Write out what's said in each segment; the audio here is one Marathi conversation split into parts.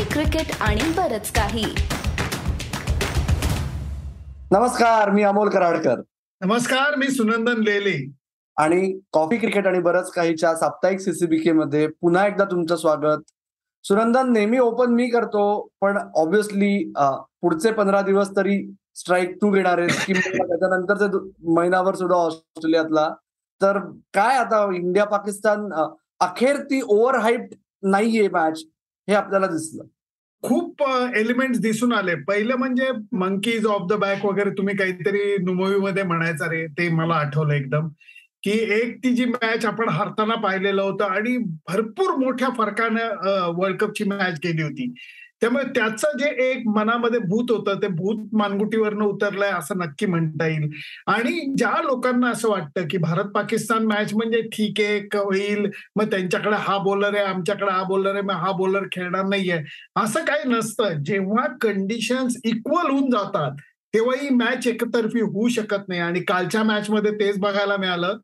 कबड्डी, क्रिकेट आणि बरंच काही. नमस्कार, मी अमोल कराडकर. नमस्कार, मी सुनंदन लेले. आणि कॉफी, क्रिकेट आणि बरंच काहीच्या साप्ताहिक सीसीबीके मध्ये पुन्हा एकदा तुमचं स्वागत. सुनंदन, नेहमी ओपन मी करतो, पण ऑब्व्हियसली पुढचे 15 दिवस तरी स्ट्राईक तू घेणार आहेस की त्याच्यानंतर महिनाभर सुद्धा ऑस्ट्रेलियातला. तर काय आता इंडिया पाकिस्तान अखेर ती ओव्हर हाईप्ड नाहीये मॅच, हे आपल्याला दिसलं. खूप एलिमेंट्स दिसून आले. पहिलं म्हणजे मंकीज ऑफ द बॅक वगैरे तुम्ही काहीतरी मूव्हीमध्ये म्हणायचा रे, ते मला आठवलं एकदम, की एक ती जी मॅच आपण हरताना पाहिलेलं होतं आणि भरपूर मोठ्या फरकानं वर्ल्ड कपची मॅच गेली होती, त्यामुळे त्याचं जे एक मनामध्ये भूत होतं ते भूत मानगुटीवरनं उतरलंय असं नक्की म्हणता येईल. आणि ज्या लोकांना असं वाटतं की भारत पाकिस्तान मॅच म्हणजे ठीक आहे, होईल, मग त्यांच्याकडे हा बॉलर आहे, आमच्याकडे हा बॉलर आहे, मग हा बॉलर खेळणार नाहीये, असं काही नसतं. जेव्हा कंडिशन्स इक्वल होऊन जातात तेव्हा ही मॅच एकतर्फी होऊ शकत नाही. आणि कालच्या मॅचमध्ये तेच बघायला मिळालं.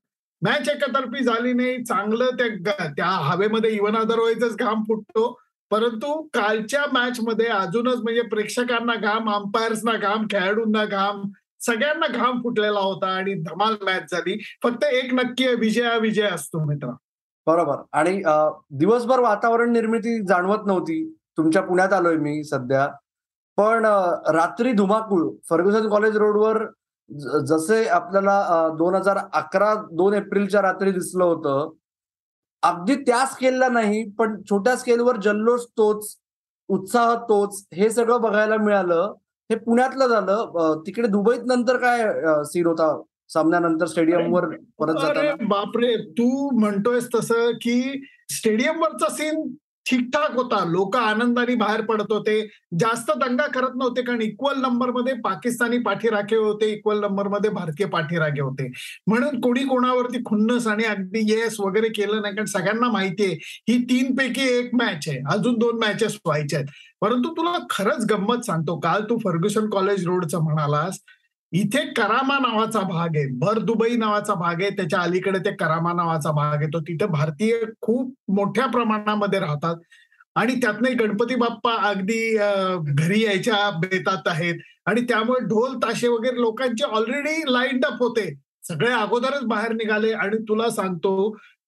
मॅच एकतर्फी झाली नाही, चांगलं त्या हवेमध्ये इव्हन अदरवाईजच घाम फुटतो, परंतु कालच्या मॅच मध्ये अजूनच म्हणजे प्रेक्षकांना घाम, अंपायर्सना घाम, खेळाडूंना घाम, सगळ्यांना घाम फुटलेला होता आणि धमाल मॅच झाली. फक्त एक नक्की विजय असतो मित्र. बरोबर. आणि दिवसभर वातावरण निर्मिती जाणवत नव्हती. तुमच्या पुण्यात आलोय मी सध्या, पण रात्री धुमाकूळ. फर्ग्युसन कॉलेज रोडवर जसे आपल्याला 2011 2 एप्रिलच्या रात्री दिसलं होतं, अगदी त्या स्केलला नाही पण छोट्या स्केलवर जल्लोष तोच, उत्साह तोच, हे सगळं बघायला मिळालं. हे पुण्यातलं झालं. तिकडे दुबईत नंतर काय सीन होता सामन्यानंतर स्टेडियमवर परत जाताना? बापरे, तू म्हणतोयस तसं की स्टेडियमवरचा सीन ठीकठाक होता. लोक आनंदाने बाहेर पडत होते, जास्त दंगा करत नव्हते, कारण इक्वल नंबरमध्ये पाकिस्तानी पाठीराखे होते, इक्वल नंबरमध्ये भारतीय पाठीराखे होते, म्हणून कोणी कोणावरती खुन्नस आणि अगदी येस वगैरे केलं नाही, कारण सगळ्यांना माहितीये ही 3 पैकी 1 मॅच आहे, अजून 2 मॅचेस व्हायच्या आहेत. परंतु तुला खरंच गंमत सांगतो, काल तू फर्ग्युसन कॉलेज रोडचं म्हणालास, इथे करामा नावाचा भाग आहे, भर दुबई नावाचा भाग आहे, त्याच्या अलीकडे ते करामा नावाचा भाग येतो, तिथे भारतीय खूप मोठ्या प्रमाणामध्ये राहतात आणि त्यातनंही गणपती बाप्पा अगदी घरी यायच्या बेतात आहेत आणि त्यामुळे ढोल ताशे वगैरे लोकांचे ऑलरेडी लाईन अप होते, सगळे अगोदरच बाहेर निघाले. आणि तुला सांगतो,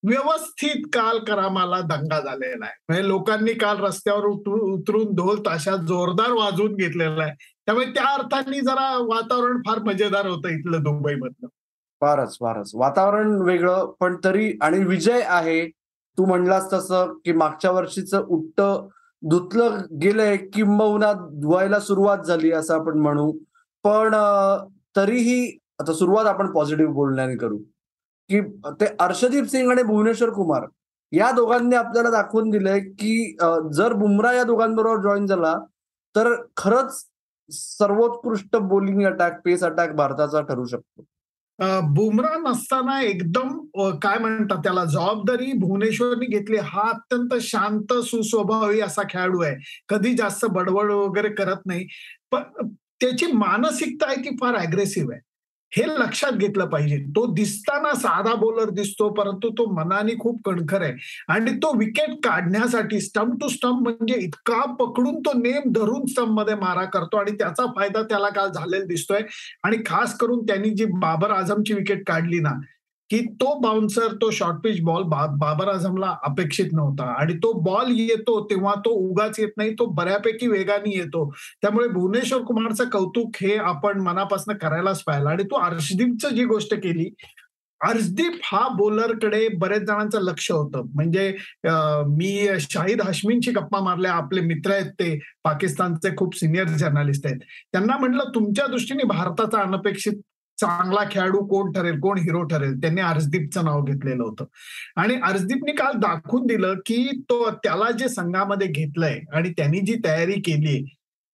व्यवस्थित काल करामाला दंगा झालेला आहे, म्हणजे लोकांनी काल रस्त्यावर उतरून ढोल ताशा जोरदार वाजवून घेतलेला आहे, त्यामुळे त्या अर्थाने जरा वातावरण फार मजेदार होतं इथलं दुबईमधलं. फारच फारच वातावरण वेगळं, पण तरी. आणि विजय आहे, तू म्हणलास तसं की मागच्या वर्षीचं उट्ट धुतलं गेलंय, किंबहुना धुवायला सुरुवात झाली असं आपण म्हणू. पण तरीही आता सुरुवात आपण पॉझिटिव्ह बोलण्याने करू, की ते अर्शदीप सिंग आणि भुवनेश्वर कुमार या दोघांनी आपल्याला दाखवून दिलंय की जर बुमराह या दोघांबरोबर जॉईन झाला तर खरंच सर्वोत्कृष्ट बॉलिंग अटॅक, पेस अटॅक भारताचा ठरू शकतो. बुमराह नसताना एकदम काय म्हणतात त्याला, जबाबदारी भुवनेश्वरनी घेतली. हा अत्यंत शांत, सुस्वभावी असा खेळाडू आहे, कधी जास्त बडबड वगैरे करत नाही, पण त्याची मानसिकता आहे ती फार अग्रेसिव्ह आहे, हे लक्षात घेतलं पाहिजे. तो दिसताना साधा बॉलर दिसतो, परंतु तो मनाने खूप कणखर आहे आणि तो विकेट काढण्यासाठी स्टंप टू स्टंप म्हणजे इतका पकडून तो नेम धरून स्टंप मध्ये मारा करतो आणि त्याचा फायदा त्याला काल झालेला दिसतोय. आणि खास करून त्यांनी जी बाबर आझमची विकेट काढली ना, की तो बाउन्सर, तो शॉर्ट पिच बॉल बाबर आझमला अपेक्षित नव्हता आणि तो बॉल येतो तेव्हा तो उगाच येत नाही, तो बऱ्यापैकी वेगाने येतो. त्यामुळे भुवनेश्वर कुमारचं कौतुक हे आपण मनापासून करायलाच पाहिलं. आणि तू अर्शदीपचं जी गोष्ट केली, अर्शदीप हा बॉलरकडे बऱ्याच जणांचं लक्ष होतं. म्हणजे मी शाहिद हाशमींशी गप्पा मारल्या, आपले मित्र आहेत ते पाकिस्तानचे, खूप सिनियर जर्नलिस्ट आहेत, त्यांना म्हटलं तुमच्या दृष्टीने भारताचा अनपेक्षित चांगला खेळाडू कोण ठरेल, कोण हिरो ठरेल, त्यांनी अर्शदीपचं नाव घेतलेलं होतं. आणि अर्शदीपने काल दाखवून दिलं की तो त्याला जे संघामध्ये घेतलंय आणि त्यांनी जी तयारी केली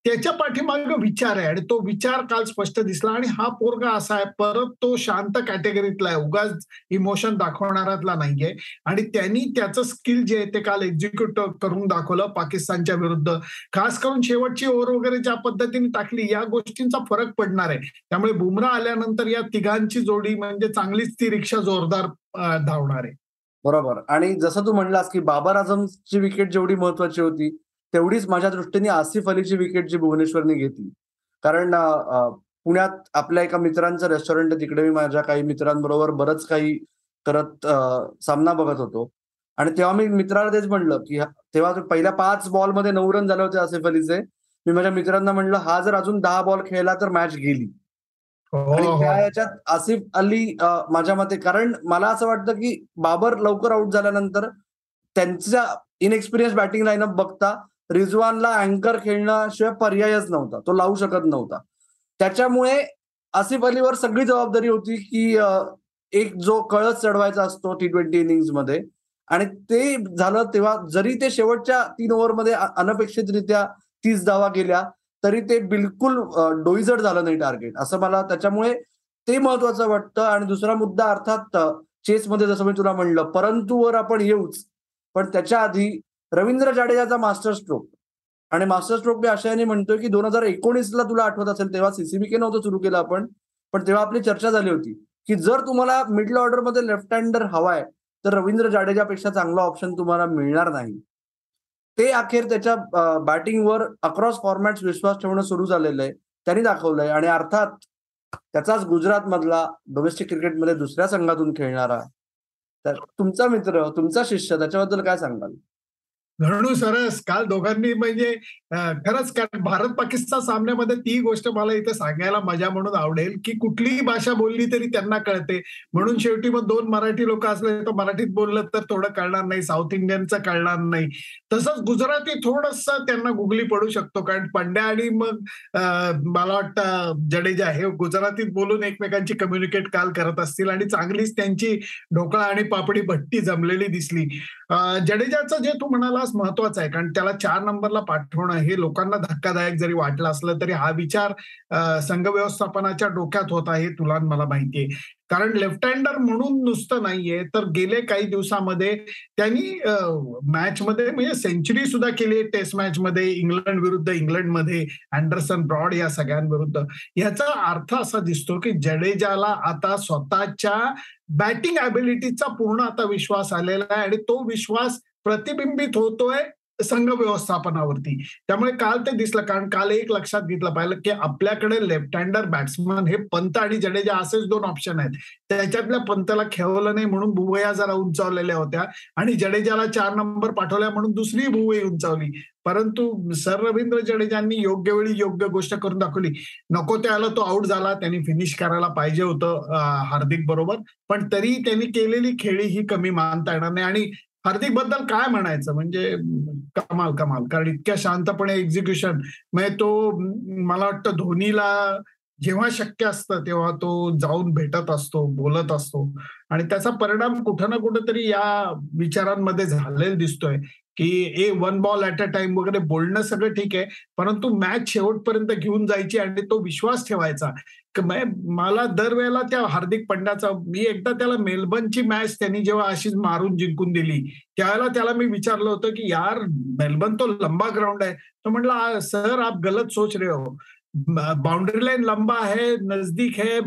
त्याच्या पाठीमागे विचार आहे आणि तो विचार काल स्पष्ट दिसला. आणि हा पोरगा असा आहे, परत तो शांत कॅटेगरीतला आहे, उगाच इमोशन दाखवणारातला नाहीये आणि त्यांनी त्याचं स्किल जे आहे ते काल एक्झिक्यूट करून दाखवलं पाकिस्तानच्या विरुद्ध. खास करून शेवटची ओव्हर वगैरे ज्या पद्धतीने टाकली, या गोष्टींचा फरक पडणार आहे. त्यामुळे बुमराह आल्यानंतर या तिघांची जोडी म्हणजे चांगलीच ती रिक्षा जोरदार धावणार आहे. बरोबर. आणि जसं तू म्हणलास की बाबर आझमची विकेट जेवढी महत्वाची होती, तेवढीच माझ्या दृष्टीने आसिफ अलीची विकेट जी भुवनेश्वरने घेतली, कारण पुण्यात आपल्या एका मित्रांचं रेस्टॉरंट आहे, तिकडे मी माझ्या काही मित्रांबरोबर बरंच काही करत सामना बघत होतो, आणि तेव्हा मी मित्राला तेच म्हणलं की तेव्हा पहिल्या 5 बॉलमध्ये 9 रन झाले होते आसिफ अलीचे. मी माझ्या मित्रांना म्हणलं हा जर अजून 10 बॉल खेळला तर मॅच गेली. आणि त्या याच्यात आसिफ अली माझ्या मते, कारण मला असं वाटतं की बाबर लवकर आउट झाल्यानंतर त्यांच्या इनएक्सपिरियन्स बॅटिंग लाईनअप बघता रिजवानला अँकर खेळण्याशिवाय पर्यायच नव्हता, तो लावू शकत नव्हता. त्याच्यामुळे आसिफ अलीवर सगळी जबाबदारी होती की एक जो कळस चढवायचा असतो T20 इनिंग्स मध्ये, आणि ते झालं. तेव्हा जरी ते शेवटच्या 3 ओव्हरमध्ये अनपेक्षितरित्या 30 धावा गेल्या तरी ते बिलकुल डोईजड झालं नाही टार्गेट, असं मला त्याच्यामुळे ते महत्वाचं वाटतं. आणि दुसरा मुद्दा अर्थात चेसमध्ये जसं मी तुला म्हणलं परंतुवर आपण येऊच, पण त्याच्या आधी रवींद्र जाडेजाचा मास्टर स्ट्रोक, आणि मास्टर स्ट्रोक मी आशयाने म्हणतोय की 2019 तुला आठवत असेल तेव्हा CCBK नव्हतं सुरू केलं आपण, पण तेव्हा आपली चर्चा झाली होती की जर तुम्हाला मिडल ऑर्डरमध्ये लेफ्ट हँडर हवाय तर रवींद्र जाडेजापेक्षा चांगला ऑप्शन तुम्हाला मिळणार नाही. ते अखेर त्याच्या बॅटिंगवर अक्रॉस फॉर्मॅट्स विश्वास ठेवणं सुरू झालेलं आहे, त्यांनी दाखवलंय. आणि अर्थात त्याचाच गुजरातमधला डोमेस्टिक क्रिकेटमध्ये दुसऱ्या संघातून खेळणारा तर तुमचा मित्र, तुमचा शिष्य, त्याच्याबद्दल काय सांगाल? धरणू सरस, काल दोघांनी म्हणजे खरंच कारण भारत पाकिस्तान सामन्यामध्ये ती गोष्ट मला इथे सांगायला मजा म्हणून आवडेल की कुठलीही भाषा बोलली तरी त्यांना कळते, म्हणून शेवटी मग 2 मराठी लोक असले तर मराठीत बोललं तर थोडं कळणार नाही, साऊथ इंडियनचं कळणार नाही, तसंच गुजराती थोडंसं त्यांना गुगली पडू शकतो, कारण पंड्या आणि मग मला वाटतं जडेजा हे गुजरातीत बोलून एकमेकांची कम्युनिकेट काल करत असतील, आणि चांगलीच त्यांची ढोकळा आणि पापडी भट्टी जमलेली दिसली. जडेजाचं जे तू म्हणाला महत्वाचं आहे, कारण त्याला 4 नंबरला पाठवणं हे लोकांना धक्कादायक जरी वाटलं असलं तरी हा विचार संघ व्यवस्थापनाच्या डोक्यात होता हे तुला मला माहितीये, कारण लेफ्ट हँडर म्हणून नुसतं नाहीये तर गेले काही दिवसामध्ये त्यांनी मॅचमध्ये म्हणजे सेंचुरी सुद्धा केली आहे, टेस्ट मॅचमध्ये इंग्लंडमध्ये अँडरसन ब्रॉड या सगळ्यांविरुद्ध. याचा अर्थ असा दिसतो की जडेजाला आता स्वतःच्या बॅटिंग ॲबिलिटीचा पूर्ण आता विश्वास आलेला आहे, आणि तो विश्वास प्रतिबिंबित होतोय संघ व्यवस्थापनावरती. त्यामुळे काल ते दिसलं, कारण काल एक लक्षात घेतलं पाहिलं की आपल्याकडे लेफ्ट हँडर बॅट्समन हे पंत आणि जडेजा असेच 2 ऑप्शन आहेत, त्याच्यातल्या पंतला खेळवलं नाही म्हणून भुवया जरा उंचावलेल्या होत्या, आणि जडेजाला 4 नंबर पाठवल्या म्हणून दुसरी भुवई उंचावली, परंतु सर रवींद्र जडेजांनी योग्य वेळी योग्य गोष्ट करून दाखवली. नको त्याला तो आउट झाला, त्यांनी फिनिश करायला पाहिजे होतं हार्दिक बरोबर, पण तरी त्यांनी केलेली खेळी ही कमी मानता येणार नाही. आणि हार्दिक बद्दल काय म्हणायचं म्हणजे कमाल, कारण इतक्या शांतपणे एक्झिक्युशन म्हणजे तो मला वाटतं धोनीला जेव्हा शक्य असतं तेव्हा तो जाऊन भेटत असतो, बोलत असतो, आणि त्याचा परिणाम कुठं ना कुठं तरी या विचारांमध्ये झालेला दिसतोय की 1 बॉल ऍट अ टाइम वगैरे बोलणं सगळं ठीक आहे, परंतु मॅच शेवटपर्यंत घेऊन जायची आणि तो विश्वास ठेवायचा. मला दरवेळेला त्या हार्दिक पंड्याचा, मी एकदा त्याला मेलबर्नची मॅच त्यांनी जेव्हा अशीच मारून जिंकून दिली त्यावेळेला त्याला मी विचारलं होतं की यार मेलबर्न तो लंबा ग्राउंड आहे, तो म्हटला सर आप गलत सोच रहे हो, बाउंड्री लाइन लंबा है, नजदीक है,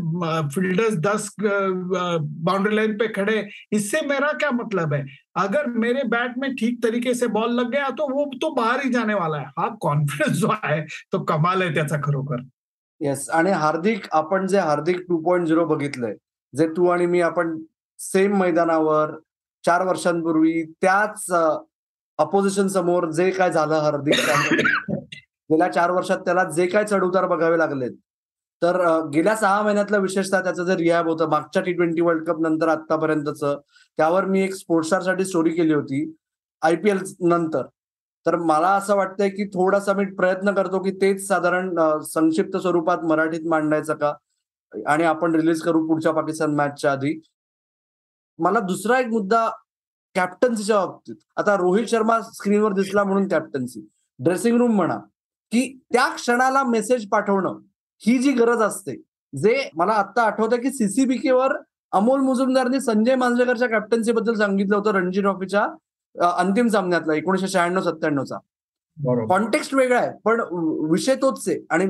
फील्डर्स 10 बाउंड्री लाइन पे खड़े, इससे मेरा क्या मतलब है, अगर मेरे बैट में ठीक तरीके से बॉल लग गया तो वो तो बाहर ही जाने वाला है. हा कॉन्फिडन्स जो आहे तो कमाल आहे त्याचा खरोखर. येस, आणि हार्दिक, आपण जे हार्दिक 2.0 बघितलंय, जे तू आणि मी आपण सेम मैदानावर 4 वर्षांपूर्वी त्याच अपोजिशन समोर जे काय झालं हार्दिक गेल्या 4 वर्षात त्याला जे काय चढउतार बघावे लागलेत, तर गेल्या 6 महिन्यातलं विशेषतः त्याचं जे रिहॅब होतं मागच्या T20 वर्ल्ड कप नंतर आतापर्यंतचं, त्यावर मी एक स्पोर्ट्सस्टारसाठी स्टोरी केली होती IPL नंतर. तर मला असं वाटतंय की थोडासा मी प्रयत्न करतो की तेच साधारण संक्षिप्त स्वरूपात मराठीत मांडायचं का, आणि आपण रिलीज करू पुढच्या पाकिस्तान मॅचच्या आधी. मला दुसरा एक मुद्दा कॅप्टन्सीच्या बाबतीत, आता रोहित शर्मा स्क्रीनवर दिसला म्हणून कॅप्टन्सी, ड्रेसिंग रूम म्हणा, की त्या क्षणाला मेसेज पाठवणं ही जी गरज असते, जे मला आत्ता आठवतं की CCBKवर अमोल मुजुमदारनी संजय मांजरेकरच्या कॅप्टन्सीबद्दल सांगितलं होतं रणजी ट्रॉफीच्या अंतिम सामन्यातला 1996-97 कॉन्टेक्स्ट वेगळा आहे पण विषय तोच आहे. आणि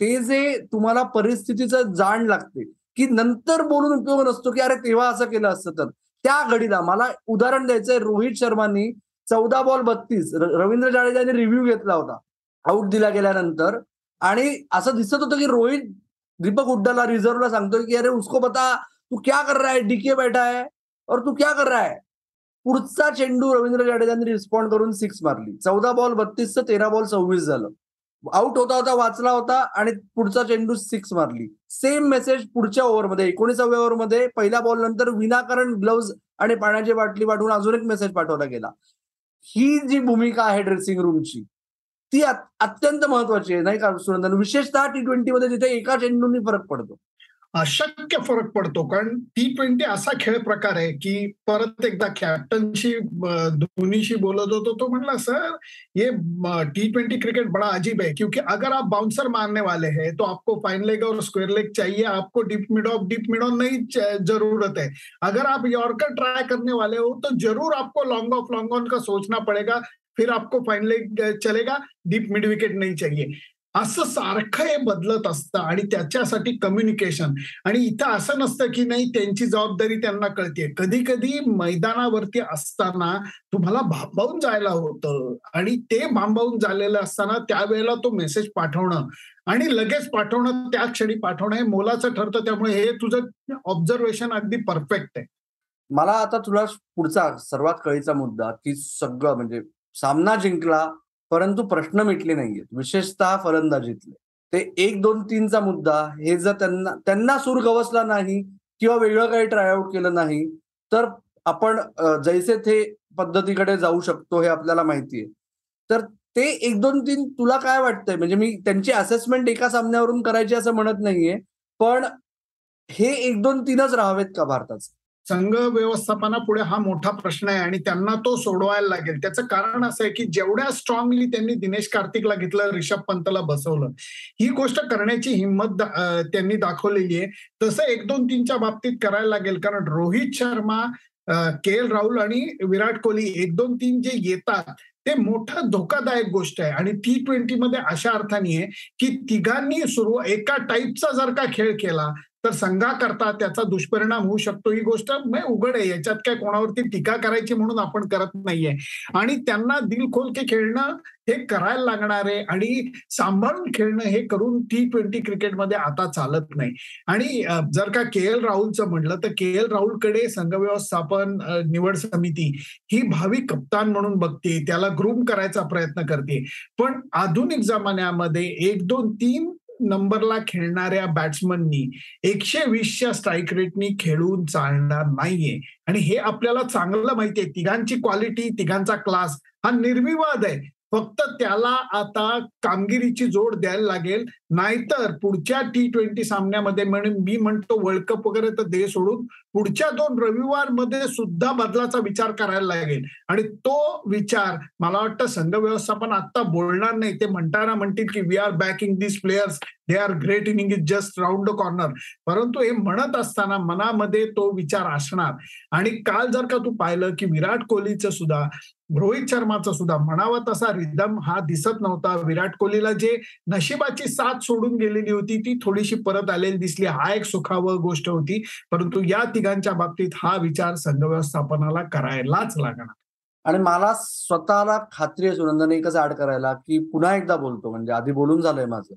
ते जे तुम्हाला परिस्थितीचं जाण लागते की नंतर बोलून उपयोग नसतो की अरे तेव्हा असं केलं असतं, तर त्या घडीला मला उदाहरण द्यायचंय, रोहित शर्मानी 14 बॉल 32. रवींद्र जाडेजाने रिव्ह्यू घेतला होता आऊट दिला गेल्यानंतर, आणि असं दिसत होतं की रोहित दीपक हुड्डाला रिझर्व्हला सांगतोय की अरे उसको बता तू क्या कर रहा है, डीके बैठा है और तू क्या कर रहा है. पुढचा चेंडू रवींद्र जाडेजाने रिस्पॉन्ड करून 6 मारली. 14 बॉल 32 13 बॉल 26 झालं. आउट होता होता वाचला होता आणि पुढचा चेंडू 6 मारली. सेम मेसेज पुढच्या ओव्हरमध्ये 19व्या ओव्हरमध्ये पहिल्या बॉल नंतर विनाकारण ग्लोव्ज आणि पाण्याची बाटली पाठवून अजून एक मेसेज पाठवला गेला. ही जी भूमिका आहे ड्रेसिंग रूमची ती अत्यंत महत्वाची आहे नाही का सुनंदन, विशेषतः T20 मध्ये जिथे एका चेंडूंनी फरक पडतो, अशक्य फरक पडतो. कारण T20 असा खेळ प्रकार आहे की परत एकदा कॅप्टनशी धोनीशी बोलत होतो, तो म्हणला सर ये T20 क्रिकेट बड़ा अजीब है क्योंकि अगर आप बाउंसर मारने वाले हैं तो आपको फाइन लेग और स्क्वायर लेग चाहिए, आपको डीप मिड ऑफ नहीं जरूरत है. अगर आप यॉर्कर ट्राई करने वाले हो तो जरूर आपको लॉन्ग ऑफ लॉन्ग ऑन का सोचना पड़ेगा, फिर आपको फाइन लेग चलेगा, डीप मिड विकेट नाही चाहिए. असं सारखं हे बदलत असतं आणि त्याच्यासाठी कम्युनिकेशन. आणि इथं असं नसतं की नाही त्यांची जबाबदारी त्यांना कळते, कधी कधी मैदानावरती असताना तुम्हाला भांबावून जायला होतं आणि ते भांबावून झालेलं असताना त्यावेळेला तो मेसेज पाठवणं आणि लगेच पाठवणं, त्या क्षणी पाठवणं हे मोलाचं ठरतं. त्यामुळे हे तुझं ऑब्झर्वेशन अगदी परफेक्ट आहे. मला आता तुला पुढचा सर्वात कळीचा मुद्दा की सगळं म्हणजे सामना जिंकला परंतु प्रश्न मिटले नाहीयेत, विशेषतः फलंदाजीतले. ते 1-2-3 मुद्दा, हे जर त्यांना सूर गवसला नाही किंवा वेगळं काही ट्रायआउट केलं नाही तर आपण जैसे थे पद्धतीकडे जाऊ शकतो, हे आपल्याला माहितीये. तर ते 1-2-3 तुला काय वाटतंय, म्हणजे मी त्यांची असेसमेंट एका सामन्यावरून करायची असं म्हणत नाहीये, पण हे 1-2-3च राहावेत का भारताचं? संघ व्यवस्थापनापुढे हा मोठा प्रश्न आहे आणि त्यांना तो सोडवायला लागेल. त्याचं कारण असं आहे की जेवढ्या स्ट्रॉंगली त्यांनी दिनेश कार्तिकला घेतलं, रिषभ पंतला बसवलं, ही गोष्ट करण्याची हिंमत त्यांनी दाखवलेली आहे. तसं 1-2-3 बाबतीत करायला लागेल, कारण रोहित शर्मा, KL राहुल आणि विराट कोहली 1-2-3 जे येतात ते मोठा धोकादायक गोष्ट आहे. आणि T20 मध्ये अशा अर्थाने आहे की तिघांनी एका टाईपचा जर का खेळ केला तर संघाकरता त्याचा दुष्परिणाम होऊ शकतो. ही गोष्ट उघड आहे, याच्यात काय कोणावरती टीका करायची म्हणून आपण करत नाहीये. आणि त्यांना दिलखोल खेळणं हे करायला लागणार आहे आणि सांभाळून खेळणं हे करून T20 क्रिकेटमध्ये आता चालत नाही. आणि जर का KL राहुलचं म्हणलं तर KL राहुलकडे संघ व्यवस्थापन निवड समिती ही भावी कप्तान म्हणून बघते, त्याला ग्रूम करायचा प्रयत्न करते. पण आधुनिक जमान्यामध्ये 1-2-3 नंबरला खेळणाऱ्या बॅट्समननी 120 स्ट्राईक रेटनी खेळून चालणार नाहीये आणि हे आपल्याला चांगलं माहितीये. तिघांची क्वालिटी, तिघांचा क्लास हा निर्विवाद आहे. फक्त त्याला आता कामगिरीची जोड द्यायला लागेल, नाहीतर पुढच्या T20 सामन्यामध्ये, म्हणून मी म्हणतो वर्ल्ड कप वगैरे तर दे सोडून, पुढच्या 2 रविवारमध्ये सुद्धा बदलाचा विचार करायला लागेल. आणि तो विचार मला वाटतं संघ व्यवस्थापन आता बोलणार नाही. ते म्हणताना म्हणतील की we are backing this players, they are great inning is just round the corner, परंतु हे म्हणत असताना मनामध्ये तो विचार असणार. आणि काल जर का तू पाहिलं की विराट कोहलीचं सुद्धा रोहित शर्माचा सुद्धा म्हणावा तसा रिदम हा दिसत नव्हता. विराट कोहलीला जे नशिबाची साथ सोडून गेलेली होती ती थोडीशी परत आलेली दिसली, हा एक सुखावह गोष्ट होती. परंतु या तिघांच्या बाबतीत हा विचार संघ व्यवस्थापनाला करायलाच लागणार. आणि मला स्वतःला खात्री आहे सुनंदन, एकच ऍड करायला की पुन्हा एकदा बोलतो, म्हणजे आधी बोलून झालंय माझं,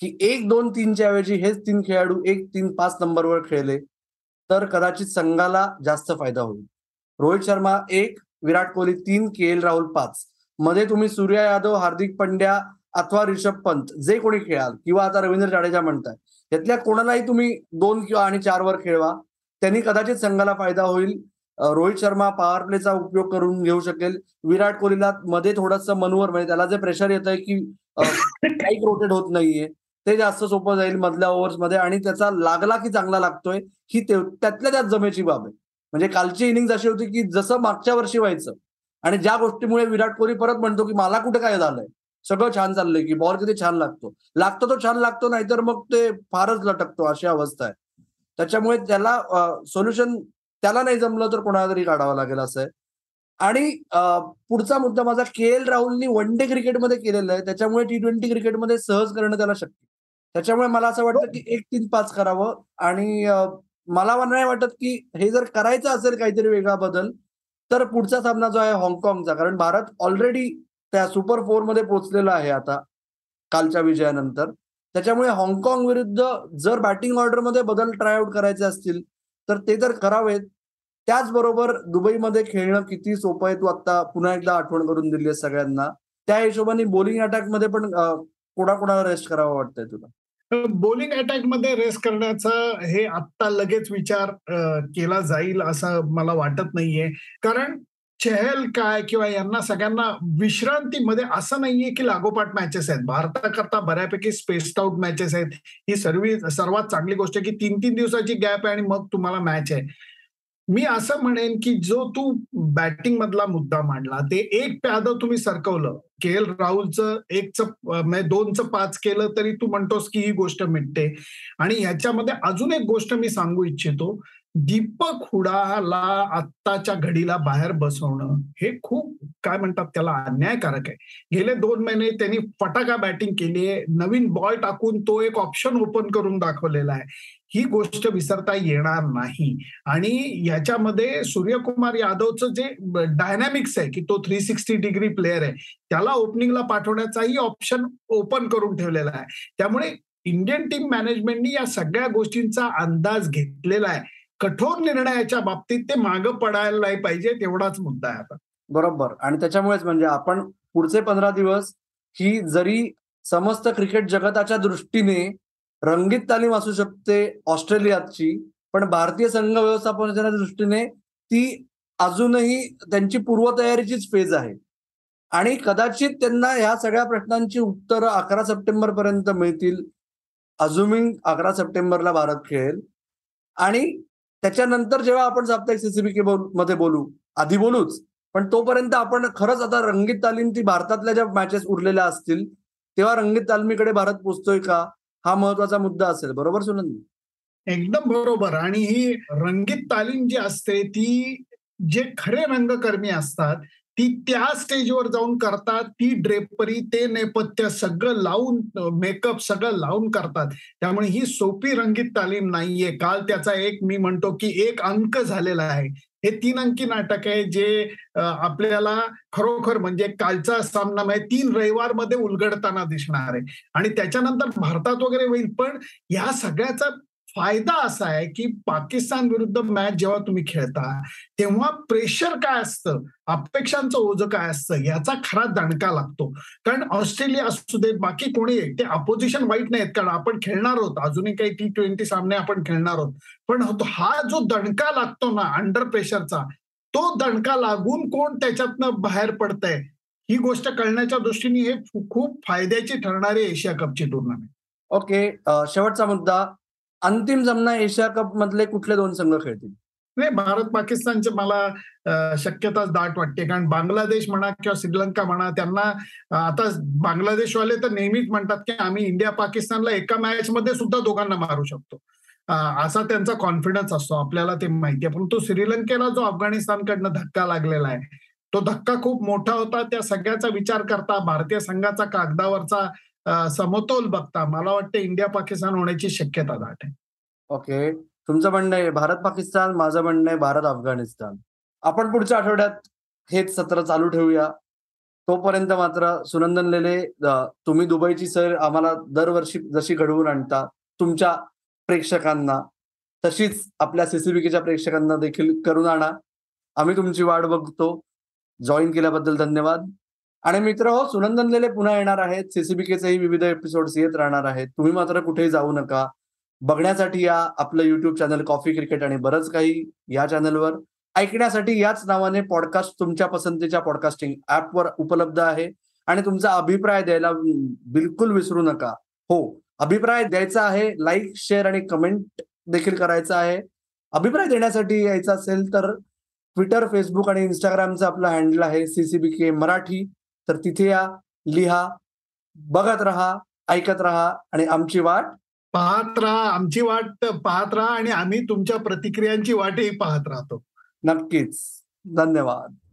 की 1-2-3 ऐवजी हेच 3 खेळाडू 1-3-5 नंबरवर खेळले तर कदाचित संघाला जास्त फायदा होईल. रोहित शर्मा 1, विराट कोहली 3, KL राहुल 5. मध्ये तुम्ही सूर्य यादव, हार्दिक पंड्या अथवा रिषभ पंत जे कोणी खेळाल किंवा आता रवींद्र जाडेजा म्हणताय, यातल्या कोणालाही तुम्ही 2 किंवा 4 वर खेळवा, त्यांनी कदाचित संघाला फायदा होईल. रोहित शर्मा पॉवर प्लेचा उपयोग करून घेऊ शकेल. विराट कोहलीला मध्ये थोडंसं मनवर, म्हणजे त्याला जे प्रेशर येत आहे की काही रोटेट होत नाहीये, ते जास्त सोपं जाईल मधल्या ओव्हर्समध्ये. आणि त्याचा लागला की चांगला लागतोय ही त्यातल्या त्यात जमेची बाब आहे. म्हणजे कालची इनिंग अशी होती की जसं मागच्या वर्षी व्हायचं, आणि ज्या गोष्टीमुळे विराट कोहली परत म्हणतो की मला कुठं काय झालंय, सगळं छान चाललंय, की बॉल किती छान लागतो तो छान लागतो, नाहीतर मग ते फारच लटकतो, अशी अवस्था आहे. त्याच्यामुळे त्याला सोल्युशन त्याला नाही जमलं तर कोणाला तरी काढावं लागेल असं आहे. आणि पुढचा मुद्दा माझा, KL राहुलनी वनडे क्रिकेटमध्ये केलेलं आहे, त्याच्यामुळे T20 क्रिकेटमध्ये सहज करणं त्याला शक्य. त्याच्यामुळे मला असं वाटतं की 1-3-5 करावं. आणि मला नाही वाटत की हे जर करायचं असेल काहीतरी वेगळा बदल तर पुढचा सामना जो आहे हाँगकाँगचा, कारण भारत ऑलरेडी त्या सुपर फोर मध्ये पोहोचलेला आहे आता कालच्या विजयानंतर. त्याच्यामुळे हाँगकाँग विरुद्ध जर बॅटिंग ऑर्डरमध्ये बदल ट्रायआउट करायचे असतील तर ते तर करावेत. त्याचबरोबर दुबईमध्ये खेळणं किती सोपं आहे तू आता पुन्हा एकदा आठवण करून दिली सगळ्यांना. त्या हिशोबाने बॉलिंग अटॅकमध्ये पण कोणाकोणाला रेस्ट करावा वाटतंय तुला? बॉलिंग अटॅकमध्ये रेस्ट करण्याचा हे आत्ता लगेच विचार केला जाईल असं मला वाटत नाहीये, कारण चहल काय किंवा यांना सगळ्यांना विश्रांतीमध्ये असं नाहीये की लागोपाठ मॅचेस आहेत. भारताकरता बऱ्यापैकी स्पेस्ड आउट मॅचेस आहेत. ही सर्वात चांगली गोष्ट आहे की 3-3 दिवसाची गॅप आहे आणि मग तुम्हाला मॅच आहे. मी असं म्हणेन की जो तू बॅटिंग मधला मुद्दा मांडला ते एक प्यादं तुम्ही सरकवलं, के एल राहुलचं 1चं 2चं 5 केलं तरी तू म्हणतोस की ही गोष्ट मिटते. आणि ह्याच्यामध्ये अजून एक गोष्ट मी सांगू इच्छितो, दीपक हुडाला आत्ताच्या घडीला बाहेर बसवणं हे खूप काय म्हणतात त्याला अन्यायकारक आहे. गेले 2 महिने त्यांनी फटाका बॅटिंग केली आहे, नवीन बॉल टाकून तो एक ऑप्शन ओपन करून दाखवलेला आहे. ही गोष्ट विसरता येणार नाही. आणि याच्यामध्ये सूर्यकुमार यादवचं जे डायनॅमिक्स आहे की तो 360 डिग्री प्लेअर आहे, त्याला ओपनिंगला पाठवण्याचाही ऑप्शन ओपन करून ठेवलेला आहे. त्यामुळे इंडियन टीम मॅनेजमेंटनी या सगळ्या गोष्टींचा अंदाज घेतलेला आहे. कठोर निर्णयाच्या बाबतीत ते मागं पडायला नाही पाहिजे, तेवढाच मुद्दा आहे आता. बरोबर. आणि त्याच्यामुळेच म्हणजे आपण पुढचे 15 दिवस ही जरी समस्त क्रिकेट जगताच्या दृष्टीने रंगीत तालीम असू शकते ऑस्ट्रेलियाची, पण भारतीय संघ व्यवस्थापनाच्या दृष्टीने ती अजूनही त्यांची पूर्वतयारीचीच फेज आहे. आणि कदाचित त्यांना ह्या सगळ्या प्रश्नांची उत्तरं 11 सप्टेंबर पर्यंत मिळतील, अझ्युमिंग 11 सप्टेंबरला भारत खेळेल. आणि त्याच्यानंतर जेव्हा आपण साप्ताहिक सीसीबीके मध्ये बोलू, आधी बोलूच, पण तोपर्यंत आपण खरंच आता रंगीत तालीम ती भारतातल्या ज्या मॅचेस उरलेल्या असतील तेव्हा रंगीत तालीमीकडे भारत पोहोचतोय का, हा महत्वाचा मुद्दा असेल. बरोबर सुनंदी? एकदम बरोबर. आणि ही रंगीत तालीम जी असते ती जे खरे रंगकर्मी असतात ती त्या स्टेजवर जाऊन करतात, ती ड्रेपरी ते नेपथ्य सगळं लावून मेकअप सगळं लावून करतात. त्यामुळे ही सोपी रंगीत तालीम नाहीये. काल त्याचा मी म्हणतो की 1 अंक झालेला आहे. हे 3 अंकी नाटक आहे जे आपल्याला खरोखर म्हणजे कालचा सामना म्हणजे 3 रविवारमध्ये उलगडताना दिसणार आहे. आणि त्याच्यानंतर भारतात वगैरे होईल. पण ह्या सगळ्याचा फायदा असा आहे की पाकिस्तान विरुद्ध मॅच जेव्हा तुम्ही खेळता तेव्हा प्रेशर काय असतं, अपेक्षांचं ओझं काय असतं याचा खरा दणका लागतो. कारण ऑस्ट्रेलिया असू देत बाकी कोणी ते अपोजिशन वाईट नाहीत, कारण आपण खेळणार आहोत अजूनही काही T20 सामने आपण खेळणार आहोत. पण हा जो दणका लागतो ना अंडर प्रेशरचा, तो दणका लागून कोण त्याच्यातनं बाहेर पडतंय ही गोष्ट कळण्याच्या दृष्टीने हे खूप फायद्याची ठरणारी एशिया कपची टुर्नामेंट. ओके, शेवटचा मुद्दा, अंतिम सामना एशिया कप मधले कुठले 2 संघ खेळतील? नाही, भारत पाकिस्तानचे मला शक्यताच दाट वाटते. कारण बांगलादेश म्हणा किंवा श्रीलंका म्हणा, त्यांना आता बांगलादेशवाले तर नेहमीच म्हणतात की आम्ही इंडिया पाकिस्तानला एका मॅच मध्ये सुद्धा दोघांना मारू शकतो असा त्यांचा कॉन्फिडन्स असतो, आपल्याला ते माहिती आहे. परंतु श्रीलंकेला जो अफगाणिस्तानकडनं धक्का लागलेला आहे तो धक्का खूप मोठा होता. त्या सगळ्याचा विचार करता, भारतीय संघाचा कागदावरचा समतोल बघता, मला वाटतं इंडिया पाकिस्तान होण्याची शक्यता दाट आहे. ओके, तुमचं म्हणणं आहे भारत पाकिस्तान, माझं म्हणणं आहे भारत अफगाणिस्तान. आपण पुढच्या आठवड्यात हेच सत्र चालू ठेवूया. तोपर्यंत मात्र सुनंदन लेले, तुम्ही दुबईची सैर आम्हाला दरवर्षी जशी घडवून आणता तुमच्या प्रेक्षकांना, तशीच आपल्या सीसीबीकेच्या प्रेक्षकांना देखील करून आणा. आम्ही तुमची वाट बघतो. जॉईन केल्याबद्दल धन्यवाद. आणि मित्र हो, सुनंदन लेले पुन्हा येणार आहेत, सीसीबीकेचेही विविध एपिसोड्स येत राहणार आहेत. तुम्ही मात्र कुठेही जाऊ नका, बघण्यासाठी या आपलं YouTube चॅनल कॉफी क्रिकेट आणि बरंच काही या चॅनलवर, ऐकण्यासाठी याच नावाने पॉडकास्ट तुमच्या पसंतीच्या पॉडकास्टिंग ऍपवर उपलब्ध आहे. आणि तुमचा अभिप्राय द्यायला बिलकुल विसरू नका. हो, अभिप्राय द्यायचा आहे, लाईक शेअर आणि कमेंट देखील करायचा आहे. अभिप्राय देण्यासाठी यायचा असेल तर ट्विटर, फेसबुक आणि इंस्टाग्रामचं आपलं हँडल आहे CCBK मराठी, तर तिथे या, लिहा, बघत राहा, ऐकत राहा आणि आमची वाट पाहत राहा आणि आम्ही तुमच्या प्रतिक्रियांची वाटही पाहत राहतो. नक्कीच. धन्यवाद.